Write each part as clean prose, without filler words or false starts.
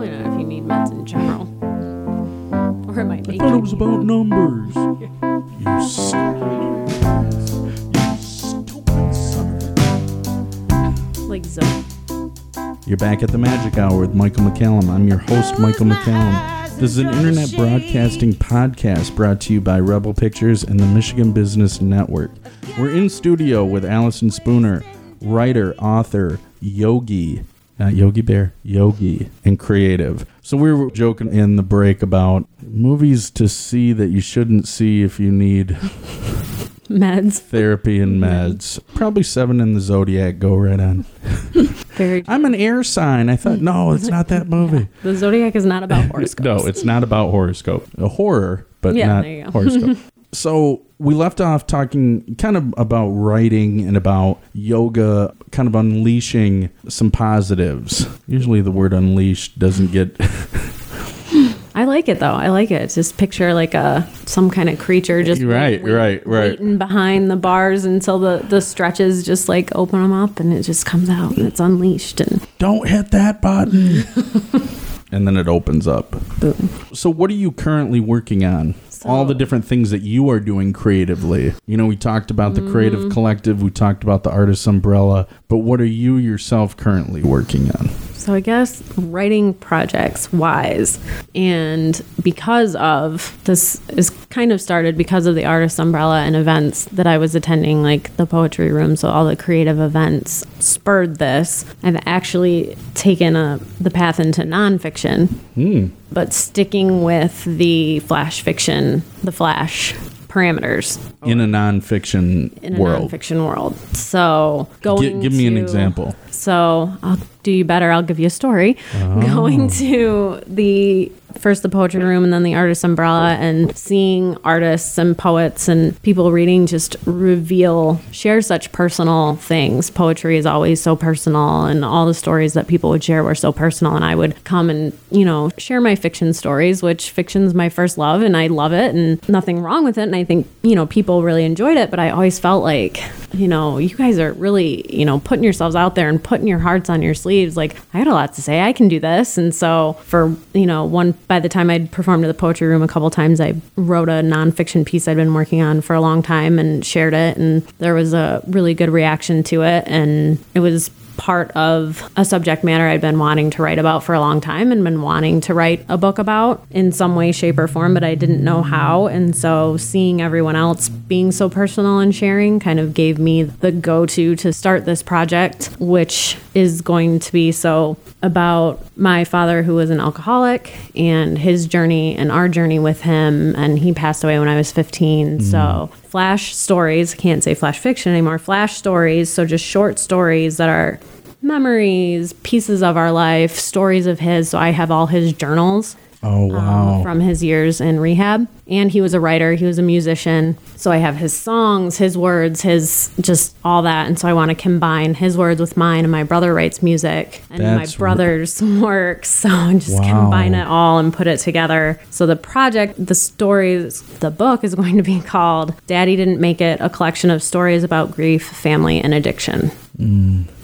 probably not if you need meds in general. Or it might make you. I thought it was about numbers. You stupid. You stupid son of a bitch. Like so. You're back at the Magic Hour with Michael McCallum. I'm your host, Michael McCallum. This is an internet broadcasting podcast brought to you by Rebel Pictures and the Michigan Business Network. We're in studio with Allison Spooner, writer, author, yogi, not Yogi Bear, yogi, and creative. So we were joking in the break about movies to see that you shouldn't see if you need meds, therapy, and meds. Probably Seven in the Zodiac. Go right on. Very I'm an air sign. I thought, no, it's not that movie. Yeah. The Zodiac is not about horoscopes. No, it's not about horoscope. A horror, but yeah, not horoscope. So we left off talking kind of about writing and about yoga, kind of unleashing some positives. Usually the word unleashed doesn't get... I like it, though. I like it. Just picture like some kind of creature just waiting behind the bars until the stretches just like open them up and it just comes out and it's unleashed. And don't hit that button. And then it opens up. Boom. So what are you currently working on? So, all the different things that you are doing creatively. You know, we talked about the creative collective. We talked about the artist's umbrella. But what are you yourself currently working on? So I guess writing projects wise, and because of this is kind of started because of the artist umbrella and events that I was attending, like the Poetry Room. So all the creative events spurred this. I've actually taken the path into nonfiction, but sticking with the flash fiction, the flash parameters in a nonfiction world. So give me an example. So I'll do you better. I'll give you a story. Oh. Going to the Poetry Room and then the Artist Umbrella and seeing artists and poets and people reading just share such personal things. Poetry is always so personal, and all the stories that people would share were so personal. And I would come and, you know, share my fiction stories, which fiction's my first love and I love it and nothing wrong with it. And I think, you know, people really enjoyed it, but I always felt like, you know, you guys are really, you know, putting yourselves out there and putting your hearts on your sleeves. Like, I had a lot to say. I can do this. And so by the time I'd performed at the Poetry Room a couple times, I wrote a nonfiction piece I'd been working on for a long time and shared it. And there was a really good reaction to it. And it was part of a subject matter I'd been wanting to write about for a long time and been wanting to write a book about in some way, shape, or form, but I didn't know how. And so seeing everyone else being so personal and sharing kind of gave me the go-to to start this project, which is going to be so about my father, who was an alcoholic, and his journey and our journey with him. And he passed away when I was 15. So flash stories, can't say flash fiction anymore, flash stories. So just short stories that are memories, pieces of our life, stories of his. So I have all his journals. Oh, wow. From his years in rehab. And he was a writer. He was a musician. So I have his songs, his words, his just all that. And so I want to combine his words with mine. And my brother writes music. And my brother's work. So I just combine it all and put it together. So the project, the stories, the book is going to be called Daddy Didn't Make It, a collection of stories about grief, family, and addiction.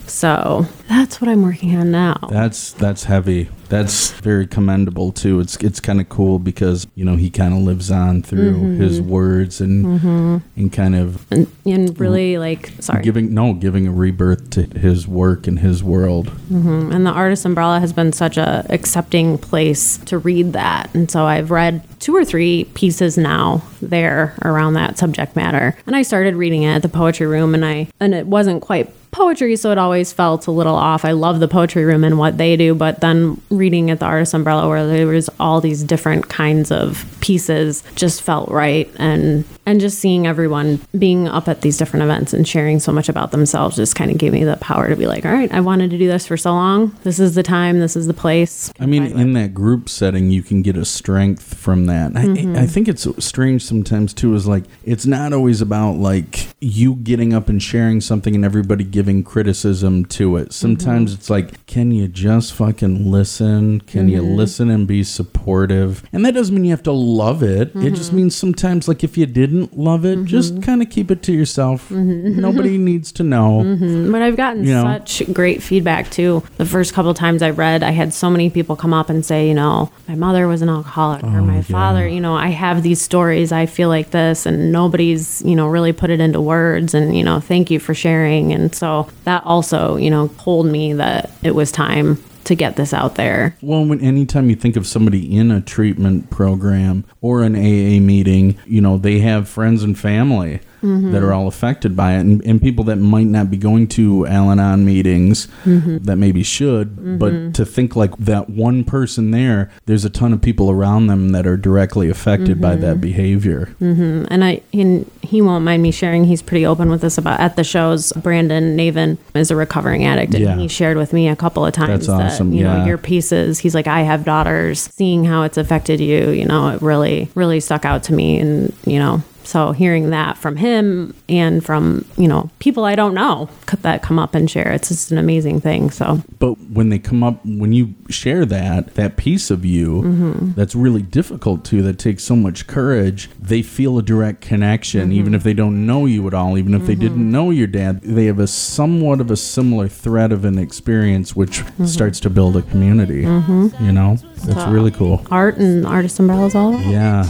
So that's what I'm working on now. That's heavy. That's very commendable too. It's kind of cool because, you know, he kind of lives on through his words and kind of and really like giving a rebirth to his work and his world. And the Artist Umbrella has been such a accepting place to read that, and so I've read 2 or 3 pieces now there around that subject matter. And I started reading it at the Poetry Room, and it wasn't quite poetry, so it always felt a little off. I love the Poetry Room and what they do, but then reading at the Artist Umbrella, where there was all these different kinds of pieces, just felt right. And just seeing everyone being up at these different events and sharing so much about themselves just kind of gave me the power to be like, all right, I wanted to do this for so long. This is the time. This is the place. I mean, in that group setting, you can get a strength from that. I think it's strange sometimes too, is like, it's not always about like you getting up and sharing something and everybody giving criticism to it. Sometimes it's like, can you just fucking listen? Can you listen and be supportive? supportive. And that doesn't mean you have to love it. Mm-hmm. It just means sometimes, like, if you didn't love it, mm-hmm. just kind of keep it to yourself. Mm-hmm. Nobody needs to know. Mm-hmm. But I've gotten such great feedback, too. The first couple of times I read, I had so many people come up and say, you know, my mother was an alcoholic or my father, you know, I have these stories. I feel like this, and nobody's, you know, really put it into words. And, you know, thank you for sharing. And so that also, you know, told me that it was time to get this out there. Well, when anytime you think of somebody in a treatment program or an AA meeting, you know, they have friends and family mm-hmm. that are all affected by it, and people that might not be going to Al-Anon meetings mm-hmm. that maybe should, mm-hmm. but to think like that one person there's a ton of people around them that are directly affected mm-hmm. by that behavior. Mm-hmm. And he won't mind me sharing, he's pretty open with us about at the shows. Brandon Navin is a recovering addict, and he shared with me a couple of times that your pieces, he's like, I have daughters, seeing how it's affected you, you know, it really, really stuck out to me. And, you know, so hearing that from him and from, you know, people I don't know that come up and share, it's just an amazing thing. So, but when they come up, when you share that piece of you, mm-hmm. that's really difficult too, that takes so much courage, they feel a direct connection, mm-hmm. even if they don't know you at all, even if mm-hmm. they didn't know your dad, they have a somewhat of a similar thread of an experience, which mm-hmm. starts to build a community, mm-hmm. you know, that's really cool. Art and artist umbrellas all over. Yeah,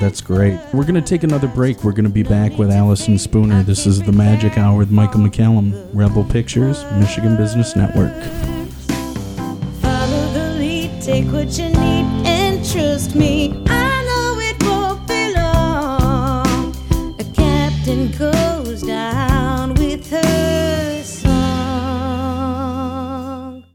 that's great. We're going to take another break. We're going to be back with Allison Spooner. This is The Magic Hour with Michael McCallum, Rebel Pictures, Michigan Business Network. Follow the lead, take what you need.